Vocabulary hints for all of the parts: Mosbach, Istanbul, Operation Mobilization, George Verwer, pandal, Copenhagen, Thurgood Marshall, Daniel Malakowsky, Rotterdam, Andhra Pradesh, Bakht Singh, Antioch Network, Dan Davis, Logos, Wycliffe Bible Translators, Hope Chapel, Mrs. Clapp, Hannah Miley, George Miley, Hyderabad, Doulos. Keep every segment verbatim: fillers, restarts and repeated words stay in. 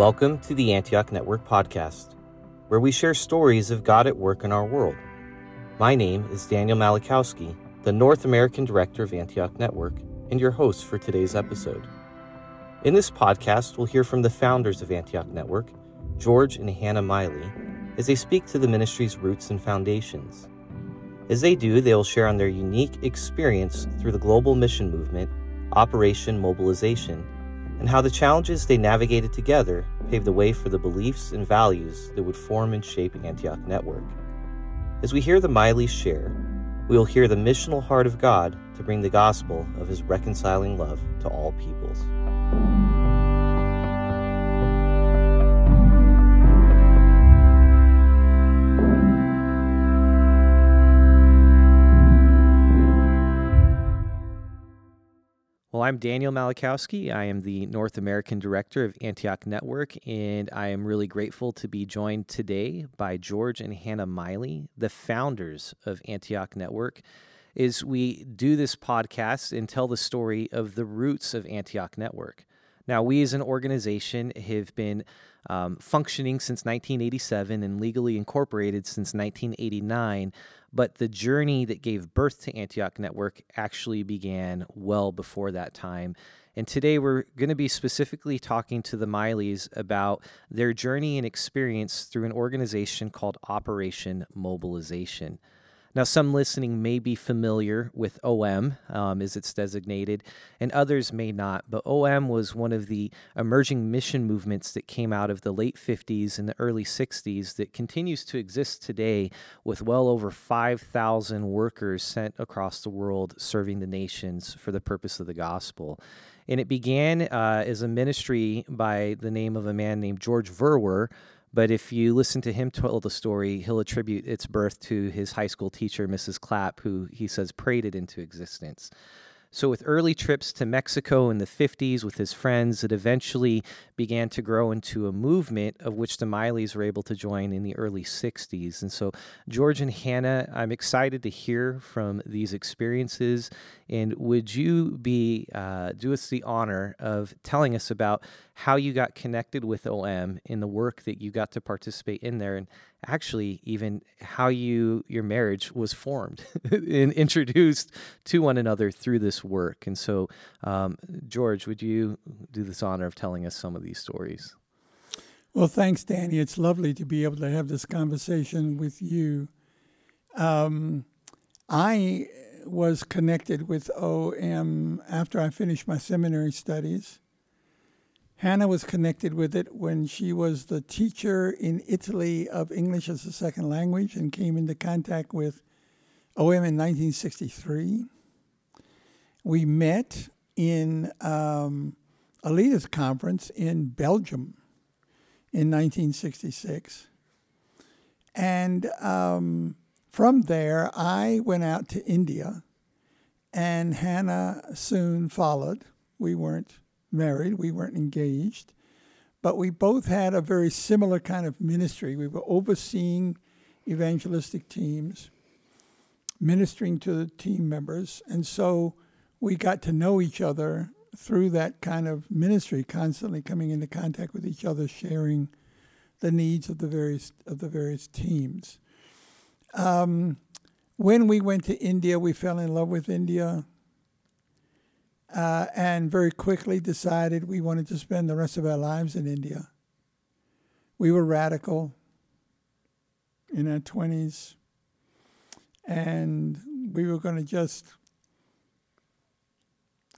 Welcome to the Antioch Network podcast, where we share stories of God at work in our world. My name is Daniel Malakowsky, the North American Director of Antioch Network, and your host for today's episode. In this podcast, we'll hear from the founders of Antioch Network, George and Hannah Miley, as they speak to the ministry's roots and foundations. As they do, they will share on their unique experience through the global mission movement, Operation Mobilization, and how the challenges they navigated together paved the way for the beliefs and values that would form and shape Antioch Network. As we hear the Miley share, we will hear the missional heart of God to bring the gospel of his reconciling love to all peoples. Well, I'm Daniel Malakowsky. I am the North American Director of Antioch Network, and I am really grateful to be joined today by George and Hannah Miley, the founders of Antioch Network, as we do this podcast and tell the story of the roots of Antioch Network. Now, we as an organization have been um, functioning since nineteen eighty-seven and legally incorporated since nineteen eighty-nine, but the journey that gave birth to Antioch Network actually began well before that time. And today we're going to be specifically talking to the Mileys about their journey and experience through an organization called Operation Mobilization. Now, some listening may be familiar with O M, um, as it's designated, and others may not, but O M was one of the emerging mission movements that came out of the late fifties and the early sixties that continues to exist today with well over five thousand workers sent across the world serving the nations for the purpose of the gospel. And it began uh, as a ministry by the name of a man named George Verwer, but if you listen to him tell the story, he'll attribute its birth to his high school teacher, Missus Clapp, who he says prayed it into existence. So with early trips to Mexico in the fifties with his friends, it eventually began to grow into a movement of which the Mileys were able to join in the early sixties. And so George and Hannah, I'm excited to hear from these experiences. And would you be uh, do us the honor of telling us about how you got connected with O M and the work that you got to participate in there, and actually even how you your marriage was formed and introduced to one another through this work. And so, um, George, would you do this honor of telling us some of these stories? Well, thanks, Danny. It's lovely to be able to have this conversation with you. Um, I was connected with O M after I finished my seminary studies. Hannah was connected with it when she was the teacher in Italy of English as a second language and came into contact with O M in nineteen sixty-three. We met in um, a leaders' conference in Belgium in nineteen sixty-six. And um, from there, I went out to India, and Hannah soon followed. We weren't married, we weren't engaged, but we both had a very similar kind of ministry. We were overseeing evangelistic teams, ministering to the team members, and so we got to know each other through that kind of ministry, constantly coming into contact with each other, sharing the needs of the various of the various teams. Um, when we went to India, we fell in love with India. Uh, and very quickly decided we wanted to spend the rest of our lives in India. We were radical in our twenties, and we were going to just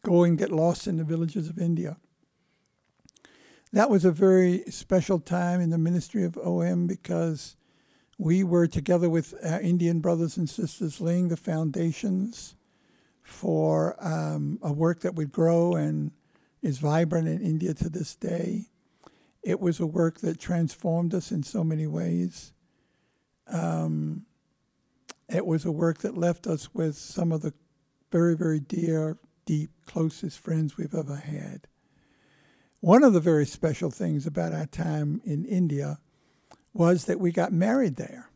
go and get lost in the villages of India. That was a very special time in the ministry of O M because we were together with our Indian brothers and sisters laying the foundations for um, a work that would grow and is vibrant in India to this day. It was a work that transformed us in so many ways. Um, it was a work that left us with some of the very, very dear, deep, closest friends we've ever had. One of the very special things about our time in India was that we got married there.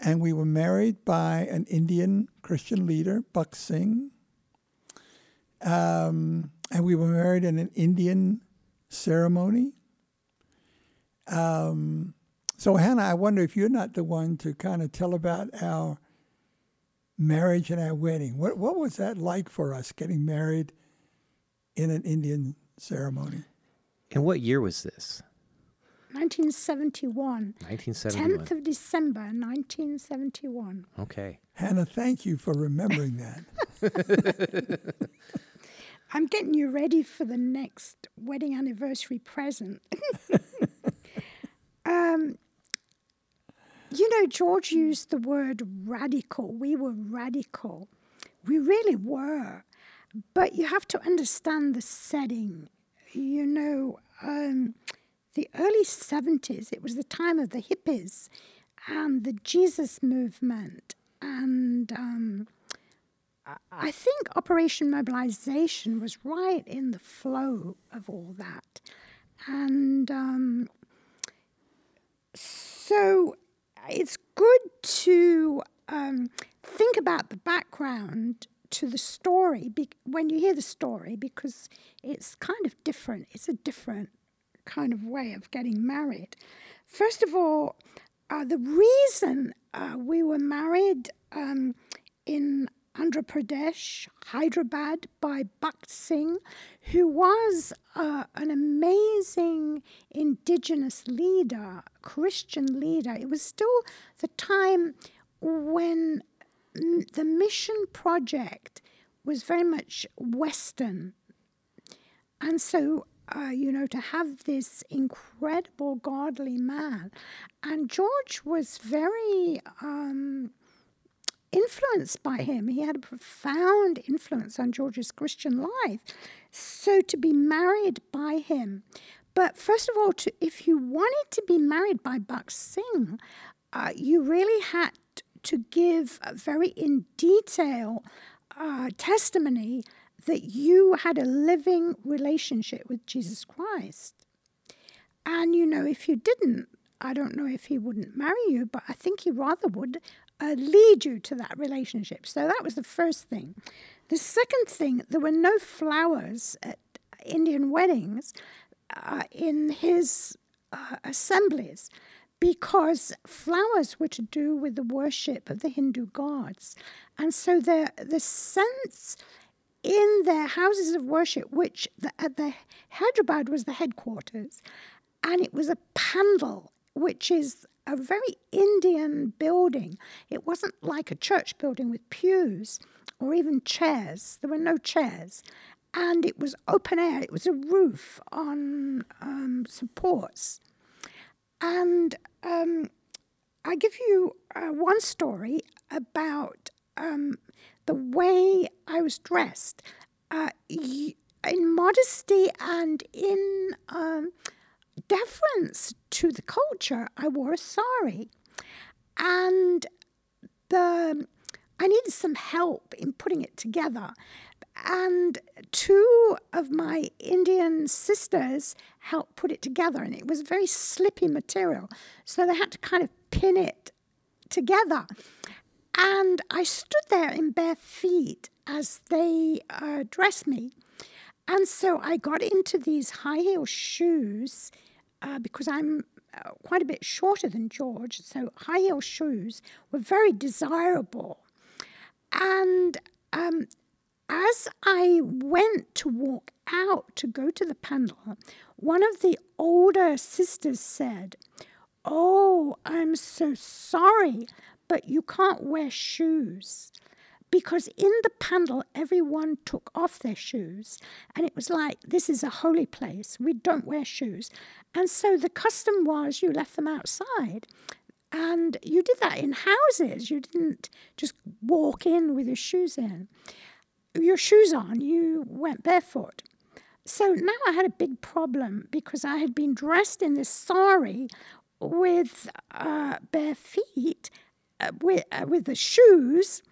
And we were married by an Indian Christian leader, Bakht Singh. Um, and we were married in an Indian ceremony Um, so, Hannah, I wonder if you're not the one to kind of tell about our marriage and our wedding. What what was that like for us, getting married in an Indian ceremony? And what year was this? nineteen seventy-one. nineteen seventy-one. tenth of December, nineteen seventy-one. Okay. Hannah, thank you for remembering that. I'm getting you ready for the next wedding anniversary present. um, you know, George used the word radical. We were radical. We really were. But you have to understand the setting. You know, um, the early seventies, it was the time of the hippies and the Jesus movement. And um, I think Operation Mobilization was right in the flow of all that. And um, so it's good to um, think about the background to the story be- when you hear the story, because it's kind of different. It's a different kind of way of getting married. First of all, uh, the reason uh, we were married um, in Andhra Pradesh, Hyderabad, by Bakht Singh, who was uh, an amazing indigenous leader, Christian leader. It was still the time when the mission project was very much Western. And so, uh, you know, to have this incredible godly man. And George was very um, influenced by him. He had a profound influence on George's Christian life. So to be married by him. But first of all, to, if you wanted to be married by Bakht Singh, uh, you really had to give a very in detail uh, testimony that you had a living relationship with Jesus Christ. And, you know, if you didn't, I don't know if he wouldn't marry you, but I think he rather would uh, lead you to that relationship. So that was the first thing. The second thing, there were no flowers at Indian weddings uh, in his uh, assemblies, because flowers were to do with the worship of the Hindu gods. And so the, the sense in their houses of worship, which the, at the Hyderabad was the headquarters, and it was a pandal, which is a very Indian building. It wasn't like a church building with pews or even chairs. There were no chairs. And it was open air. It was a roof on um, supports. And um, I give you uh, one story about um, the way I was dressed. Uh, y- in modesty and in um, deference to the culture, I wore a sari. And the, I needed some help in putting it together. And two of my Indian sisters helped put it together, and it was very slippy material. So they had to kind of pin it together. And I stood there in bare feet as they uh, dressed me. And so I got into these high heel shoes uh, because I'm uh, quite a bit shorter than George. So high heel shoes were very desirable. And um, as I went to walk out to go to the pandal, one of the older sisters said, "Oh, I'm so sorry, but you can't wear shoes." Because in the pandal, everyone took off their shoes. And it was like, this is a holy place. We don't wear shoes. And so the custom was you left them outside. And you did that in houses. You didn't just walk in with your shoes in. your shoes on, you went barefoot. So now I had a big problem because I had been dressed in this sari with uh, bare feet, uh, with, uh, with the shoes.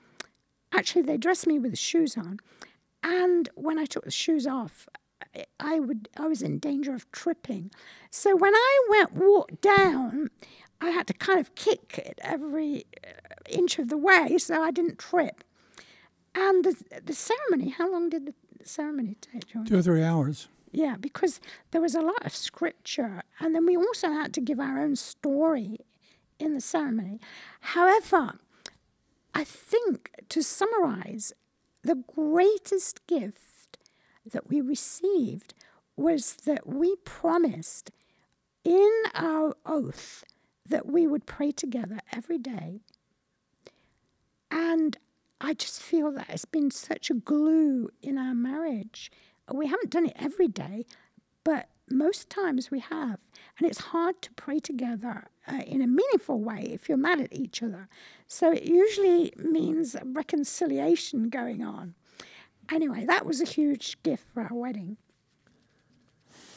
Actually, they dressed me with the shoes on. And when I took the shoes off, I would I was in danger of tripping. So when I went walked down, I had to kind of kick it every inch of the way so I didn't trip. And the, the ceremony, how long did the ceremony take, George? Two or three hours. Yeah, because there was a lot of scripture, and then we also had to give our own story in the ceremony. However, I think, to summarize, the greatest gift that we received was that we promised in our oath that we would pray together every day. And I just feel that it's been such a glue in our marriage. We haven't done it every day, but most times we have. And it's hard to pray together uh, in a meaningful way if you're mad at each other. So it usually means reconciliation going on. Anyway, that was a huge gift for our wedding.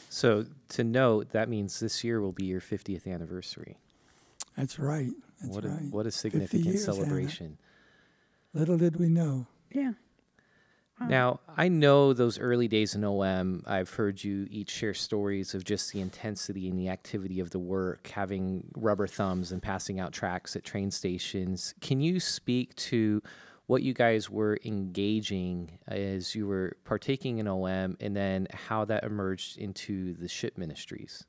So to note, that means this year will be your fiftieth anniversary. That's right. That's what a, right. What a significant years, celebration. Hannah. Little did we know. Yeah. Now, I know those early days in O M, I've heard you each share stories of just the intensity and the activity of the work, having rubber thumbs and passing out tracts at train stations. Can you speak to what you guys were engaging as you were partaking in O M, and then how that emerged into the ship ministries?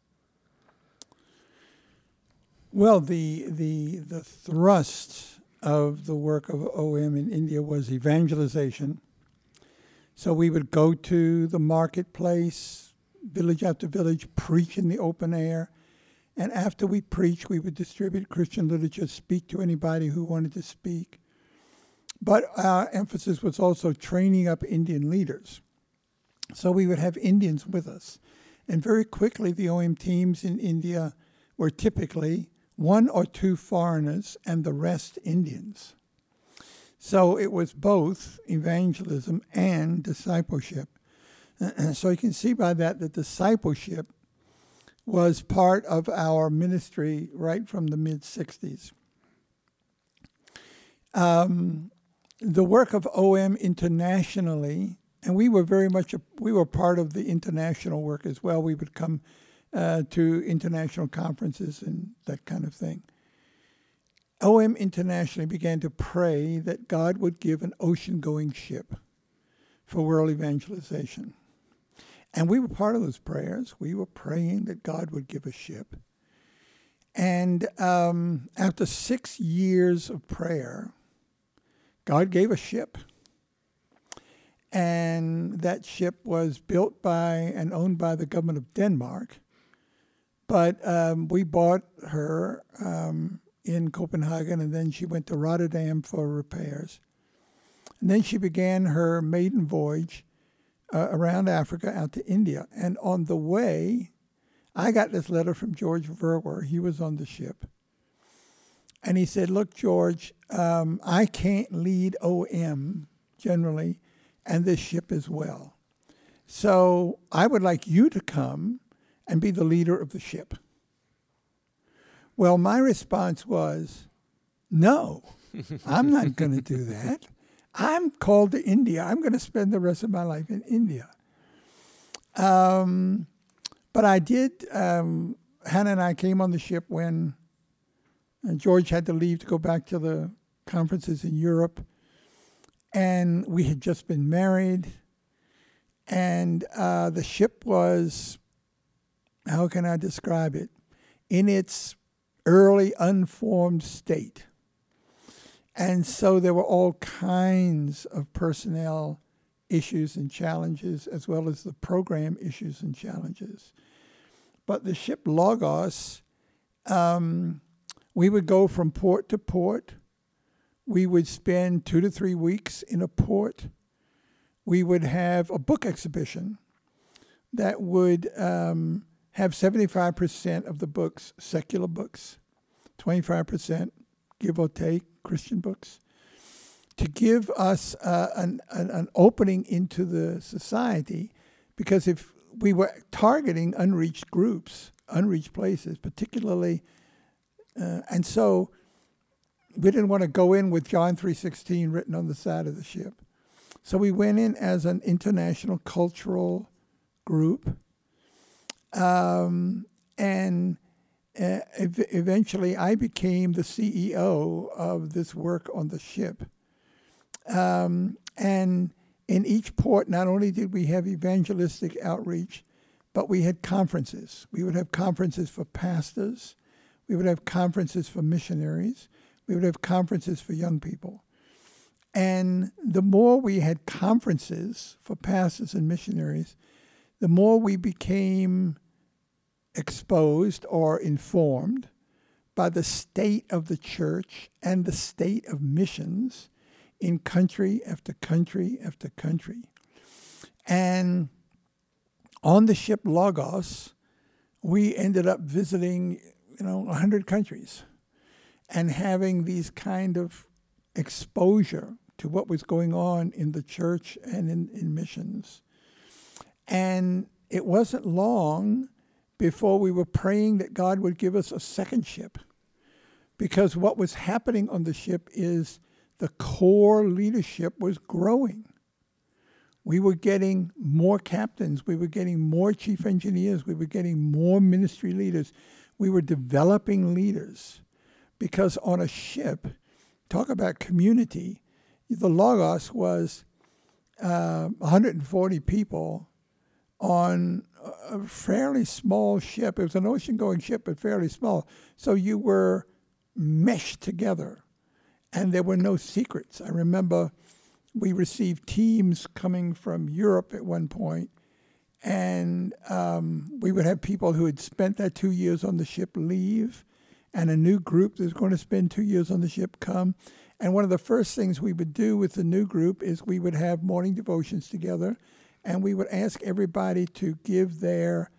Well, the the the thrust of the work of O M in India was evangelization. So we would go to the marketplace, village after village, preach in the open air. And after we preached, we would distribute Christian literature, speak to anybody who wanted to speak. But our emphasis was also training up Indian leaders. So we would have Indians with us. And very quickly, the O M teams in India were typically one or two foreigners and the rest Indians. So it was both evangelism and discipleship. So you can see by that that discipleship was part of our ministry right from the mid-sixties. Um, the work of O M internationally, and we were very much, a, we were part of the international work as well. We would come uh, to international conferences and that kind of thing. O M internationally began to pray that God would give an ocean-going ship for world evangelization. And we were part of those prayers. We were praying that God would give a ship. And um, after six years of prayer, God gave a ship. And that ship was built by and owned by the government of Denmark. But um, we bought her... Um, in Copenhagen, and then she went to Rotterdam for repairs. And then she began her maiden voyage uh, around Africa out to India. And on the way, I got this letter from George Verwer. He was on the ship. And he said, look, George, um, I can't lead O M generally, and this ship as well. So I would like you to come and be the leader of the ship. Well, my response was, no, I'm not going to do that. I'm called to India. I'm going to spend the rest of my life in India. Um, but I did, um, Hannah and I came on the ship when George had to leave to go back to the conferences in Europe. And we had just been married. And uh, the ship was, how can I describe it? In its early unformed state. And so there were all kinds of personnel issues and challenges, as well as the program issues and challenges. But the ship Logos, um, we would go from port to port. We would spend two to three weeks in a port. We would have a book exhibition that would... Um, have seventy-five percent of the books, secular books, twenty-five percent, give or take, Christian books, to give us uh, an, an, an opening into the society, because if we were targeting unreached groups, unreached places, particularly, uh, and so we didn't want to go in with John three sixteen written on the side of the ship. So we went in as an international cultural group, Um, and uh, ev- eventually I became the C E O of this work on the ship. Um, and in each port, not only did we have evangelistic outreach, But we had conferences. We would have conferences for pastors. We would have conferences for missionaries. We would have conferences for young people. And the more we had conferences for pastors and missionaries, the more we became exposed or informed by the state of the church and the state of missions in country after country after country. And on the ship Logos, we ended up visiting, you know, one hundred countries and having these kind of exposure to what was going on in the church and in, in missions. And it wasn't long before we were praying that God would give us a second ship, because what was happening on the ship is the core leadership was growing. We were getting more captains. We were getting more chief engineers. We were getting more ministry leaders. We were developing leaders, because on a ship, talk about community, the Logos was uh, one hundred forty people on a fairly small ship. It was an ocean-going ship, but fairly small. So you were meshed together, and there were no secrets. I remember we received teams coming from Europe at one point, and um, we would have people who had spent that two years on the ship leave, and a new group that's going to spend two years on the ship come. And one of the first things we would do with the new group is we would have morning devotions together, and we would ask everybody to give their,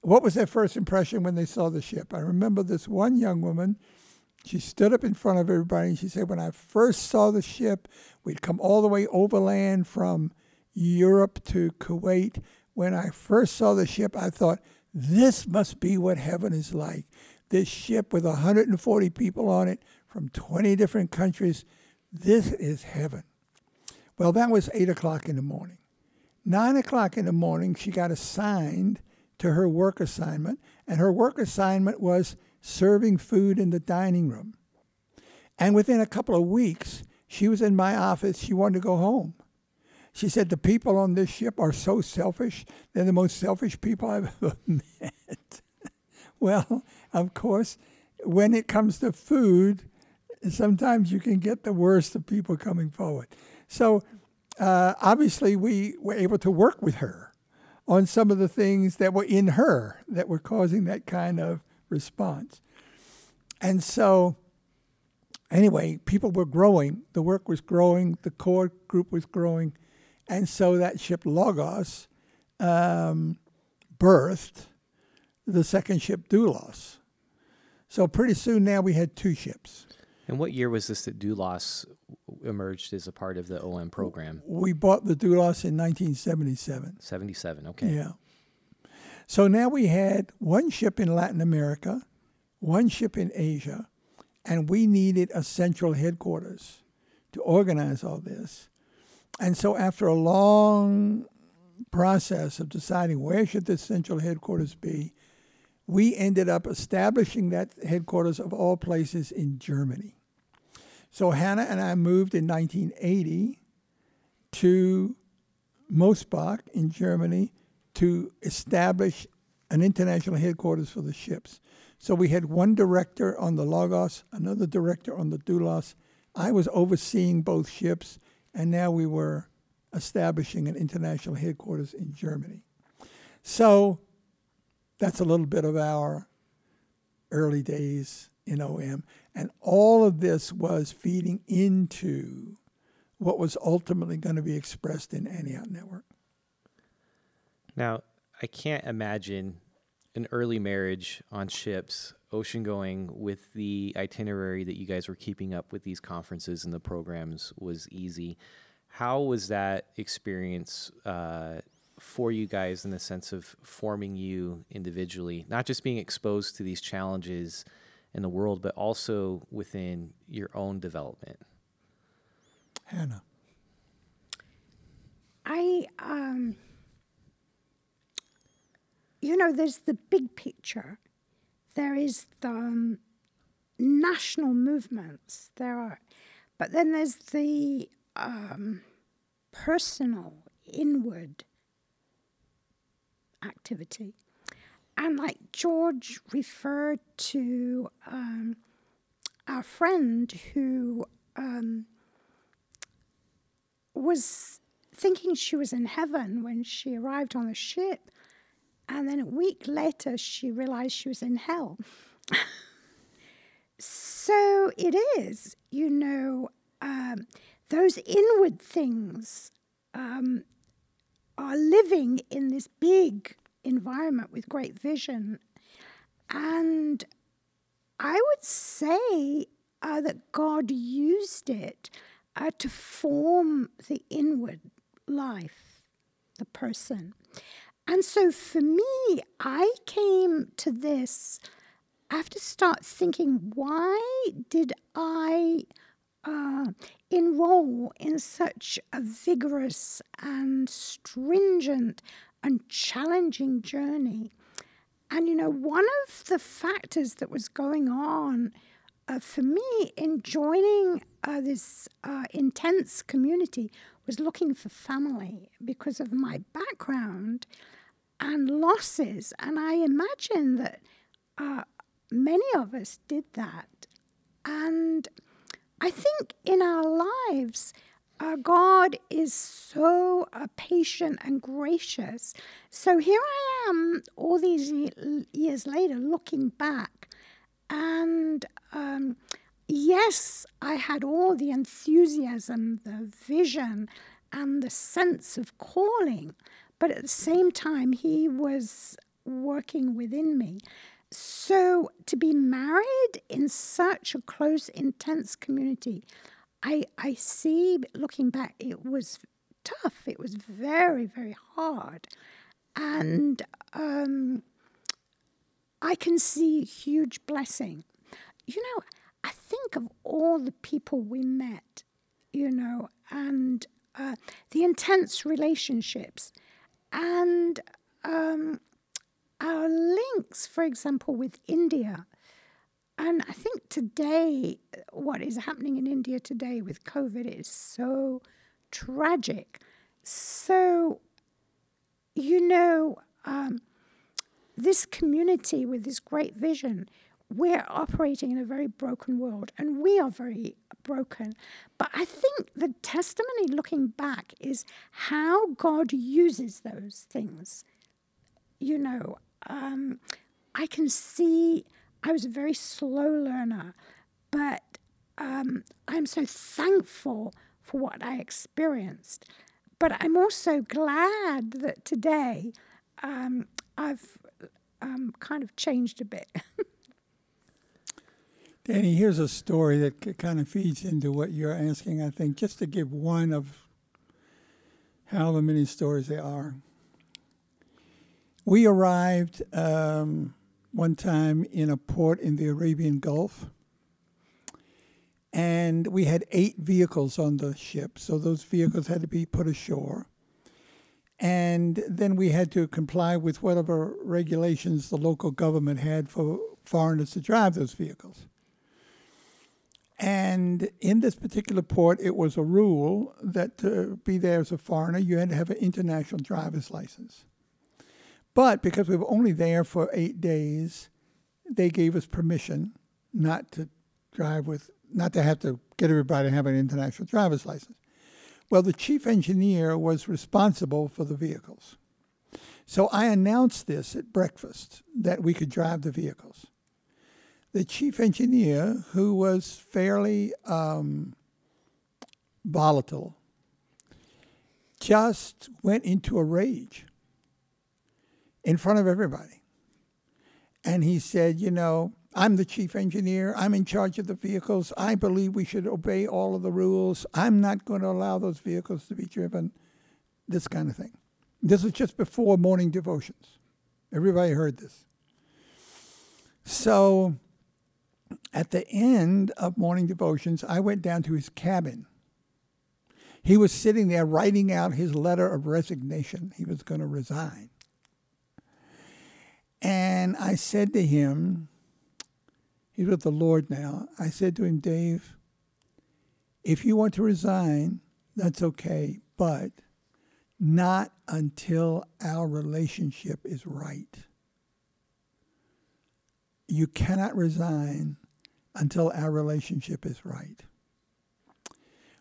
what was their first impression when they saw the ship. I remember this one young woman, she stood up in front of everybody and she said, when I first saw the ship, we'd come all the way overland from Europe to Kuwait. When I first saw the ship, I thought, this must be what heaven is like. This ship with one hundred forty people on it from twenty different countries, this is heaven. Well, that was eight o'clock in the morning. nine o'clock in the morning, she got assigned to her work assignment, and her work assignment was serving food in the dining room. And within a couple of weeks, she was in my office. She wanted to go home. She said, the people on this ship are so selfish. They're the most selfish people I've ever met. Well, of course, when it comes to food, sometimes you can get the worst of people coming forward. So uh, obviously we were able to work with her on some of the things that were in her that were causing that kind of response. And so anyway, people were growing. The work was growing. The core group was growing. And so that ship Logos um, birthed the second ship Doulos. So pretty soon now we had two ships. And what year was this that Doulos emerged as a part of the O M program? We bought the Doulos in nineteen seventy-seven. seventy-seven, okay. Yeah. So now we had one ship in Latin America, one ship in Asia, and we needed a central headquarters to organize all this. And so after a long process of deciding where should this central headquarters be, we ended up establishing that headquarters of all places in Germany. So Hannah and I moved in nineteen eighty to Mosbach in Germany, to establish an international headquarters for the ships. So we had one director on the Logos, another director on the Doulos. I was overseeing both ships, and now we were establishing an international headquarters in Germany. So that's a little bit of our early days in O M. And all of this was feeding into what was ultimately going to be expressed in Antioch Network. Now, I can't imagine an early marriage on ships, ocean going, with the itinerary that you guys were keeping up with these conferences and the programs was easy. How was that experience uh, for you guys in the sense of forming you individually, not just being exposed to these challenges in the world, but also within your own development? Hannah. I... um. You know, there's the big picture. There is the um, national movements. There are, but then there's the um, personal, inward activity. And like George referred to um, our friend who um, was thinking she was in heaven when she arrived on the ship, and then a week later she realized she was in hell. So it is, you know, um, those inward things um, are living in this big environment with great vision. And I would say uh, that God used it uh, to form the inward life, the person. And so for me, I came to this. I have to start thinking, why did I uh, enroll in such a vigorous and stringent and challenging journey? And, you know, one of the factors that was going on uh, for me in joining uh, this uh, intense community was looking for family because of my background and losses. And I imagine that Uh, Many of us did that. And I think in our lives, uh, God is so uh, patient and gracious. So here I am all these y- years later looking back. And um, yes, I had all the enthusiasm, the vision, and the sense of calling. But at the same time, he was working within me. So to be married in such a close, intense community, I I see, looking back, it was tough. It was very, very hard. And um, I can see huge blessing. You know, I think of all the people we met, you know, and uh, the intense relationships. And Um, our links, for example, with India. And I think today, what is happening in India today with COVID is so tragic. So, you know, um, this community with this great vision, we're operating in a very broken world, and we are very broken. But I think the testimony looking back is how God uses those things, you know. Um, I can see I was a very slow learner, but um, I'm so thankful for what I experienced. But I'm also glad that today um, I've um, kind of changed a bit. Danny, here's a story that c- kind of feeds into what you're asking, I think, just to give one of however many stories there are. We arrived um, one time in a port in the Arabian Gulf, and we had eight vehicles on the ship, so those vehicles had to be put ashore. And then we had to comply with whatever regulations the local government had for foreigners to drive those vehicles. And in this particular port, it was a rule that to be there as a foreigner, you had to have an international driver's license. But because we were only there for eight days, they gave us permission not to drive with, not to have to get everybody to have an international driver's license. Well, the chief engineer was responsible for the vehicles. So I announced this at breakfast, that we could drive the vehicles. The chief engineer, who was fairly um, volatile, just went into a rage in front of everybody. And he said, you know, I'm the chief engineer. I'm in charge of the vehicles. I believe we should obey all of the rules. I'm not going to allow those vehicles to be driven, this kind of thing. This was just before morning devotions. Everybody heard this. So at the end of morning devotions, I went down to his cabin. He was sitting there writing out his letter of resignation. He was going to resign. And I said to him, he's with the Lord now, I said to him, Dave, if you want to resign, that's okay, but Not until our relationship is right. You cannot resign until our relationship is right.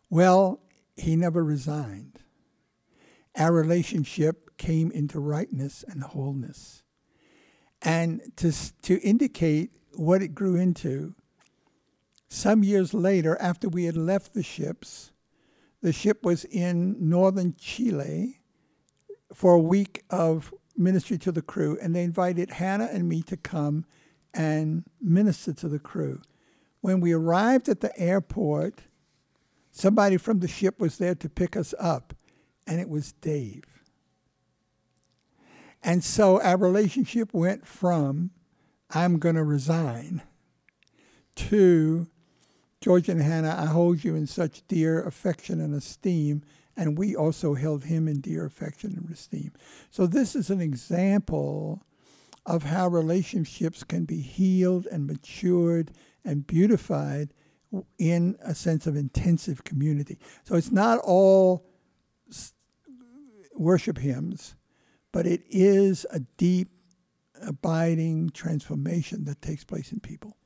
Well, he never resigned. Our relationship came into rightness and wholeness. And to, to indicate what it grew into, some years later, after we had left the ships, the ship was in northern Chile for a week of ministry to the crew, and they invited Hannah and me to come and minister to the crew. When we arrived at the airport, somebody from the ship was there to pick us up, and it was Dave. And so our relationship went from, I'm going to resign, to, George and Hannah, I hold you in such dear affection and esteem, and we also held him in dear affection and esteem. So this is an example of how relationships can be healed and matured and beautified in a sense of intensive community. So it's not all worship hymns, but it is a deep, abiding transformation that takes place in people.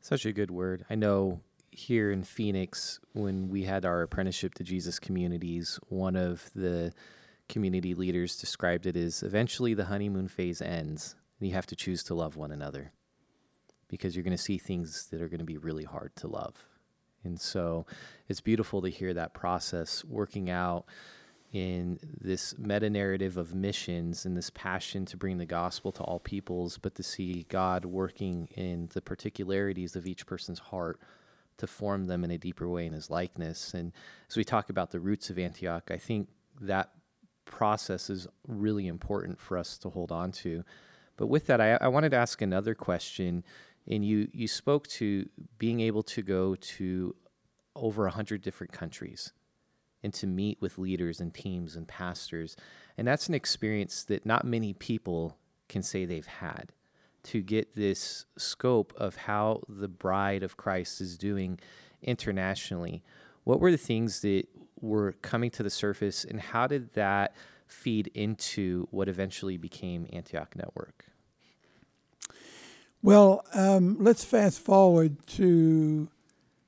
Such a good word. I know here in Phoenix, when we had our apprenticeship to Jesus communities, one of the community leaders described it as eventually the honeymoon phase ends, and you have to choose to love one another because you're going to see things that are going to be really hard to love. And so it's beautiful to hear that process working out in this meta-narrative of missions and this passion to bring the gospel to all peoples, but to see God working in the particularities of each person's heart to form them in a deeper way in his likeness. And as we talk about the roots of Antioch, I think that process is really important for us to hold on to. But with that, I, I wanted to ask another question. And you, you spoke to being able to go to over one hundred different countries and to meet with leaders and teams and pastors. And that's an experience that not many people can say they've had, to get this scope of how the bride of Christ is doing internationally. What were the things that were coming to the surface, and how did that feed into what eventually became Antioch Network? Well, um, let's fast forward to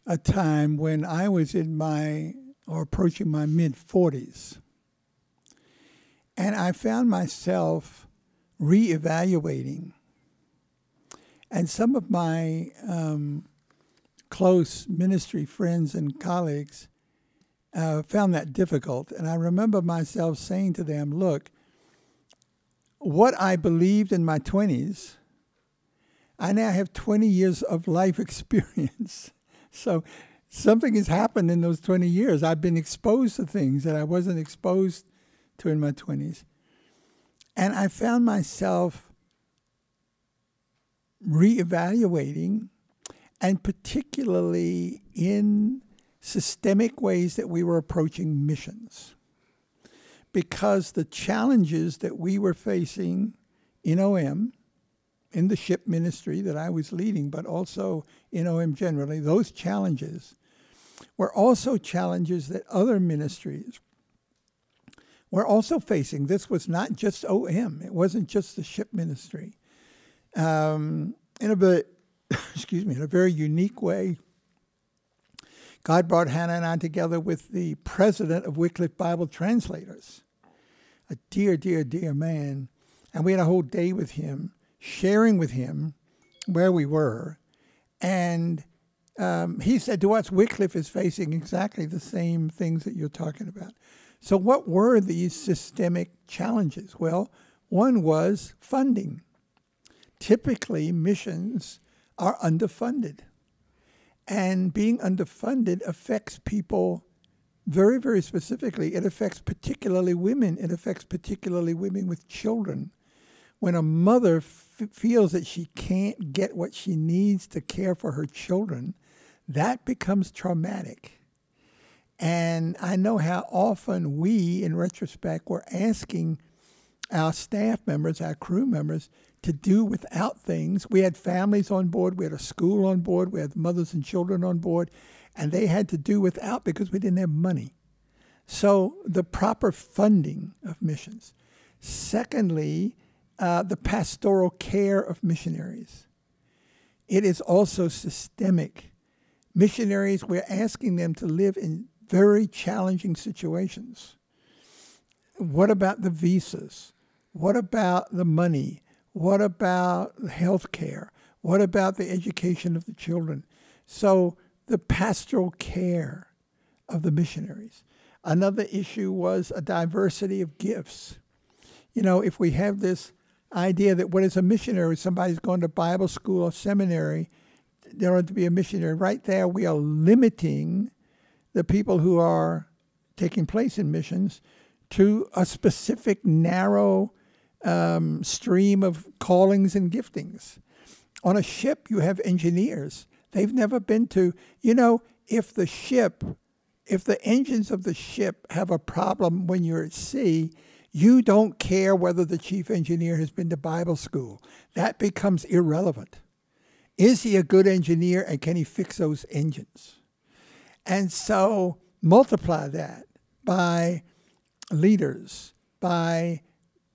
a time when I was in my or approaching my mid-forties. And I found myself reevaluating. And some of my um, close ministry friends and colleagues uh, found that difficult. And I remember myself saying to them, look, what I believed in my twenties, I now have twenty years of life experience. So something has happened in those twenty years. I've been exposed to things that I wasn't exposed to in my twenties. And I found myself reevaluating, and particularly in systemic ways that we were approaching missions. Because the challenges that we were facing in O M, in the ship ministry that I was leading, but also in O M generally, those challenges were also challenges that other ministries were also facing. This was not just O M. It wasn't just the ship ministry. Um, in a very, excuse me, in a very unique way, God brought Hannah and I together with the president of Wycliffe Bible Translators, a dear, dear, dear man, and we had a whole day with him, sharing with him where we were. And um, he said to us, Wycliffe is facing exactly the same things that you're talking about. So what were these systemic challenges? Well, one was funding. Typically, missions are underfunded. And being underfunded affects people very, very specifically. It affects particularly women. It affects particularly women with children. When a mother f- feels that she can't get what she needs to care for her children, that becomes traumatic. And I know how often we, in retrospect, were asking our staff members, our crew members, to do without things. We had families on board, we had a school on board, we had mothers and children on board, and they had to do without because we didn't have money. So the proper funding of missions. Secondly, uh, the pastoral care of missionaries. It is also systemic. Missionaries, we're asking them to live in very challenging situations. What about the visas? What about the money? What about health care? What about the education of the children? So the pastoral care of the missionaries. Another issue was a diversity of gifts. You know, if we have this idea that what is a missionary, somebody's going to Bible school or seminary, they're going to be a missionary. Right there, we are limiting the people who are taking place in missions to a specific narrow um, stream of callings and giftings. On a ship, you have engineers. They've never been to, you know, if the ship, if the engines of the ship have a problem when you're at sea, you don't care whether the chief engineer has been to Bible school. That becomes irrelevant. Is he a good engineer and can he fix those engines? And so multiply that by leaders, by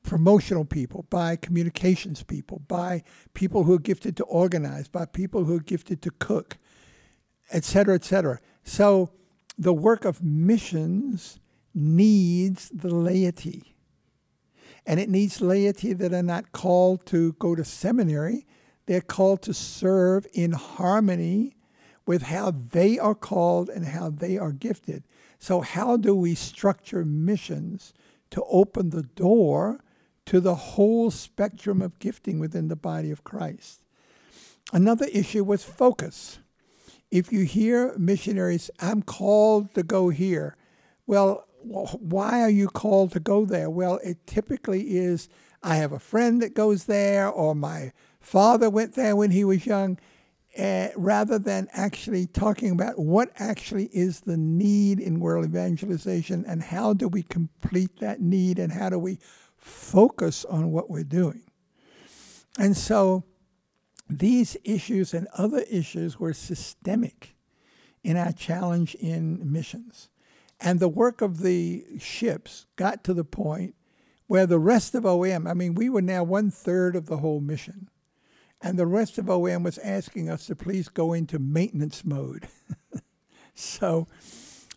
promotional people, by communications people, by people who are gifted to organize, by people who are gifted to cook, et cetera, et cetera. So the work of missions needs the laity. And it needs laity that are not called to go to seminary. They're called to serve in harmony with how they are called and how they are gifted. So how do we structure missions to open the door to the whole spectrum of gifting within the body of Christ? Another issue was focus. If you hear missionaries, I'm called to go here. Well, why are you called to go there? Well, it typically is, I have a friend that goes there, or my father went there when he was young, uh, rather than actually talking about what actually is the need in world evangelization and how do we complete that need and how do we focus on what we're doing. And so these issues and other issues were systemic in our challenge in missions. And the work of the ships got to the point where the rest of O M, I mean, we were now one-third of the whole mission, and the rest of O M was asking us to please go into maintenance mode. So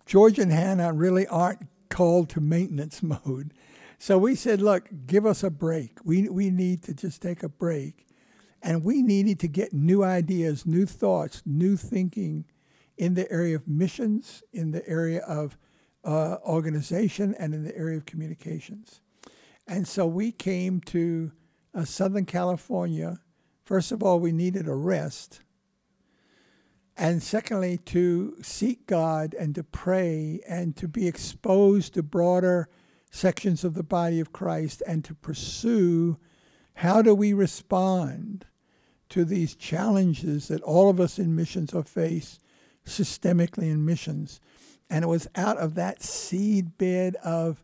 George and Hannah really aren't called to maintenance mode. So we said, look, give us a break. We, we need to just take a break. And we needed to get new ideas, new thoughts, new thinking in the area of missions, in the area of uh, organization, and in the area of communications. And so we came to uh, Southern California. First of all, we needed a rest. And secondly, to seek God and to pray and to be exposed to broader sections of the body of Christ and to pursue how do we respond to these challenges that all of us in missions are faced systemically in missions. And it was out of that seedbed of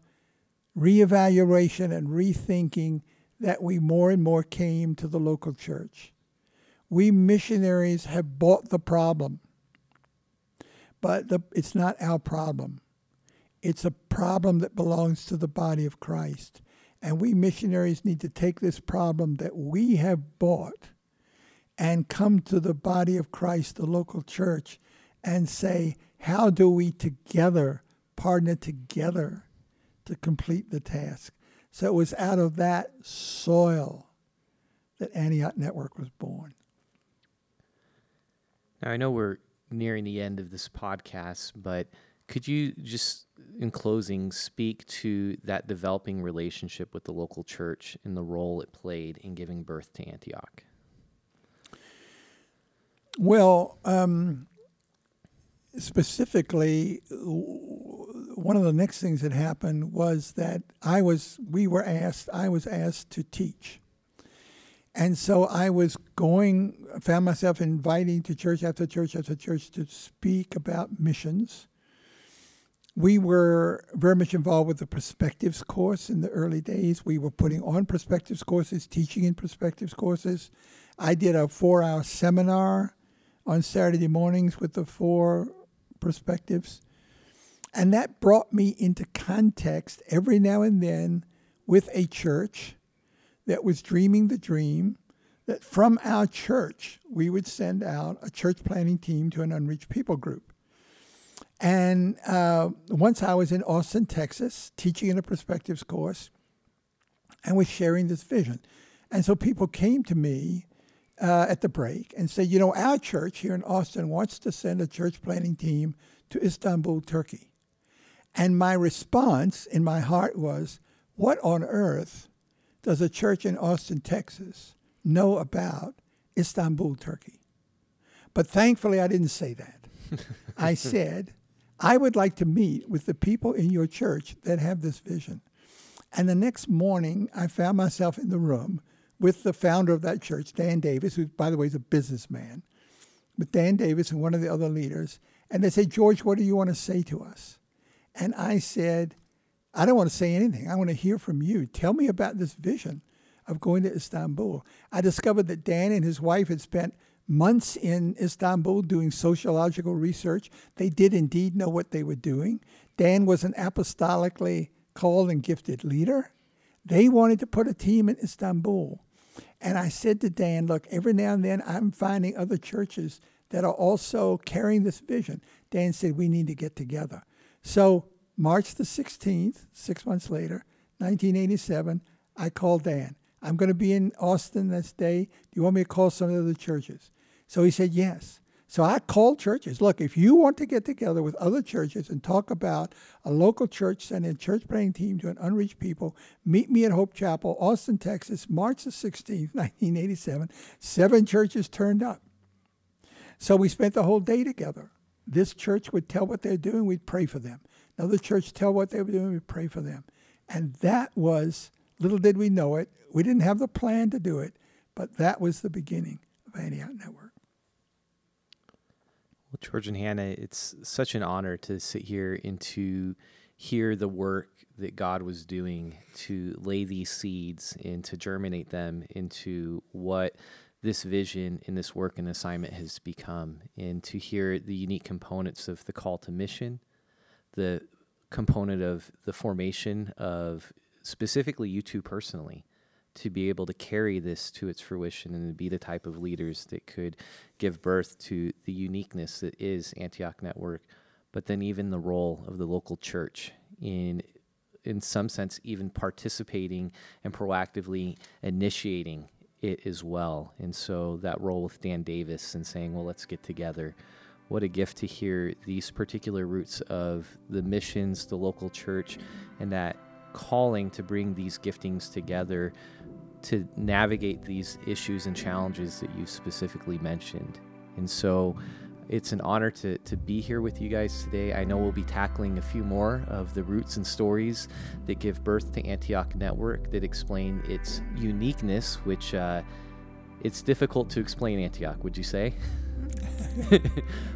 reevaluation and rethinking that we more and more came to the local church. We missionaries have bought the problem, but the, it's not our problem. It's a problem that belongs to the body of Christ. And we missionaries need to take this problem that we have bought and come to the body of Christ, the local church, and say, how do we together, partner together to complete the task? So it was out of that soil that Antioch Network was born. Now, I know we're nearing the end of this podcast, but could you just, in closing, speak to that developing relationship with the local church and the role it played in giving birth to Antioch? Well, um, specifically, one of the next things that happened was that I was, we were asked, I was asked to teach. And so I was going, found myself inviting to church after church after church to speak about missions. We were very much involved with the Perspectives course in the early days. We were putting on Perspectives courses, teaching in Perspectives courses. I did a four-hour seminar on Saturday mornings with the four Perspectives. And that brought me into context every now and then with a church that was dreaming the dream that from our church, we would send out a church planning team to an unreached people group. And uh, once I was in Austin, Texas, teaching in a perspectives course and was sharing this vision. And so people came to me uh, at the break and said, you know, our church here in Austin wants to send a church planning team to Istanbul, Turkey. And my response in my heart was, what on earth does a church in Austin, Texas know about Istanbul, Turkey? But thankfully, I didn't say that. I said, I would like to meet with the people in your church that have this vision. And the next morning, I found myself in the room with the founder of that church, Dan Davis, who, by the way, is a businessman, with Dan Davis and one of the other leaders. And they said, George, what do you want to say to us? And I said, I don't want to say anything. I want to hear from you. Tell me about this vision of going to Istanbul. I discovered that Dan and his wife had spent months in Istanbul doing sociological research. They did indeed know what they were doing. Dan was an apostolically called and gifted leader. They wanted to put a team in Istanbul. And I said to Dan, look, every now and then I'm finding other churches that are also carrying this vision. Dan said, we need to get together. So March the sixteenth, six months later, nineteen eighty-seven, I called Dan. I'm going to be in Austin this day. Do you want me to call some of the other churches? So he said, yes. So I called churches. Look, if you want to get together with other churches and talk about a local church sending a church planting team to an unreached people, meet me at Hope Chapel, Austin, Texas, March the sixteenth, nineteen eighty-seven. Seven churches turned up. So we spent the whole day together. This church would tell what they're doing. We'd pray for them. Another church tell what they were doing. We'd pray for them. And that was, little did we know it, we didn't have the plan to do it, but that was the beginning of Antioch Network. Well, George and Hannah, it's such an honor to sit here and to hear the work that God was doing to lay these seeds and to germinate them into what this vision and this work and assignment has become, and to hear the unique components of the call to mission, the component of the formation of specifically you two personally, to be able to carry this to its fruition and to be the type of leaders that could give birth to the uniqueness that is Antioch Network, but then even the role of the local church in, in some sense, even participating and proactively initiating it as well. And so that role with Dan Davis and saying, well, let's get together. What a gift to hear these particular roots of the missions, the local church, and that calling to bring these giftings together to navigate these issues and challenges that you specifically mentioned. And so it's an honor to to be here with you guys today. I know we'll be tackling a few more of the roots and stories that give birth to Antioch Network, that explain its uniqueness, which uh, it's difficult to explain Antioch, would you say?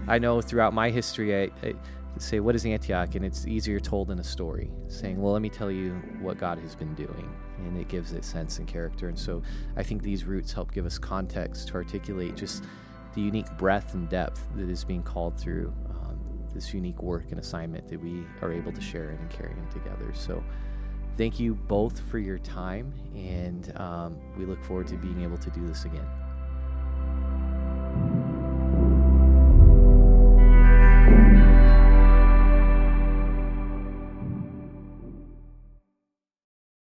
I know throughout my history, I, I say, what is Antioch? And it's easier told in a story, saying, well, let me tell you what God has been doing. And it gives it sense and character. And so I think these roots help give us context to articulate just the unique breadth and depth that is being called through um, this unique work and assignment that we are able to share in and carry in together. So thank you both for your time. And um, we look forward to being able to do this again.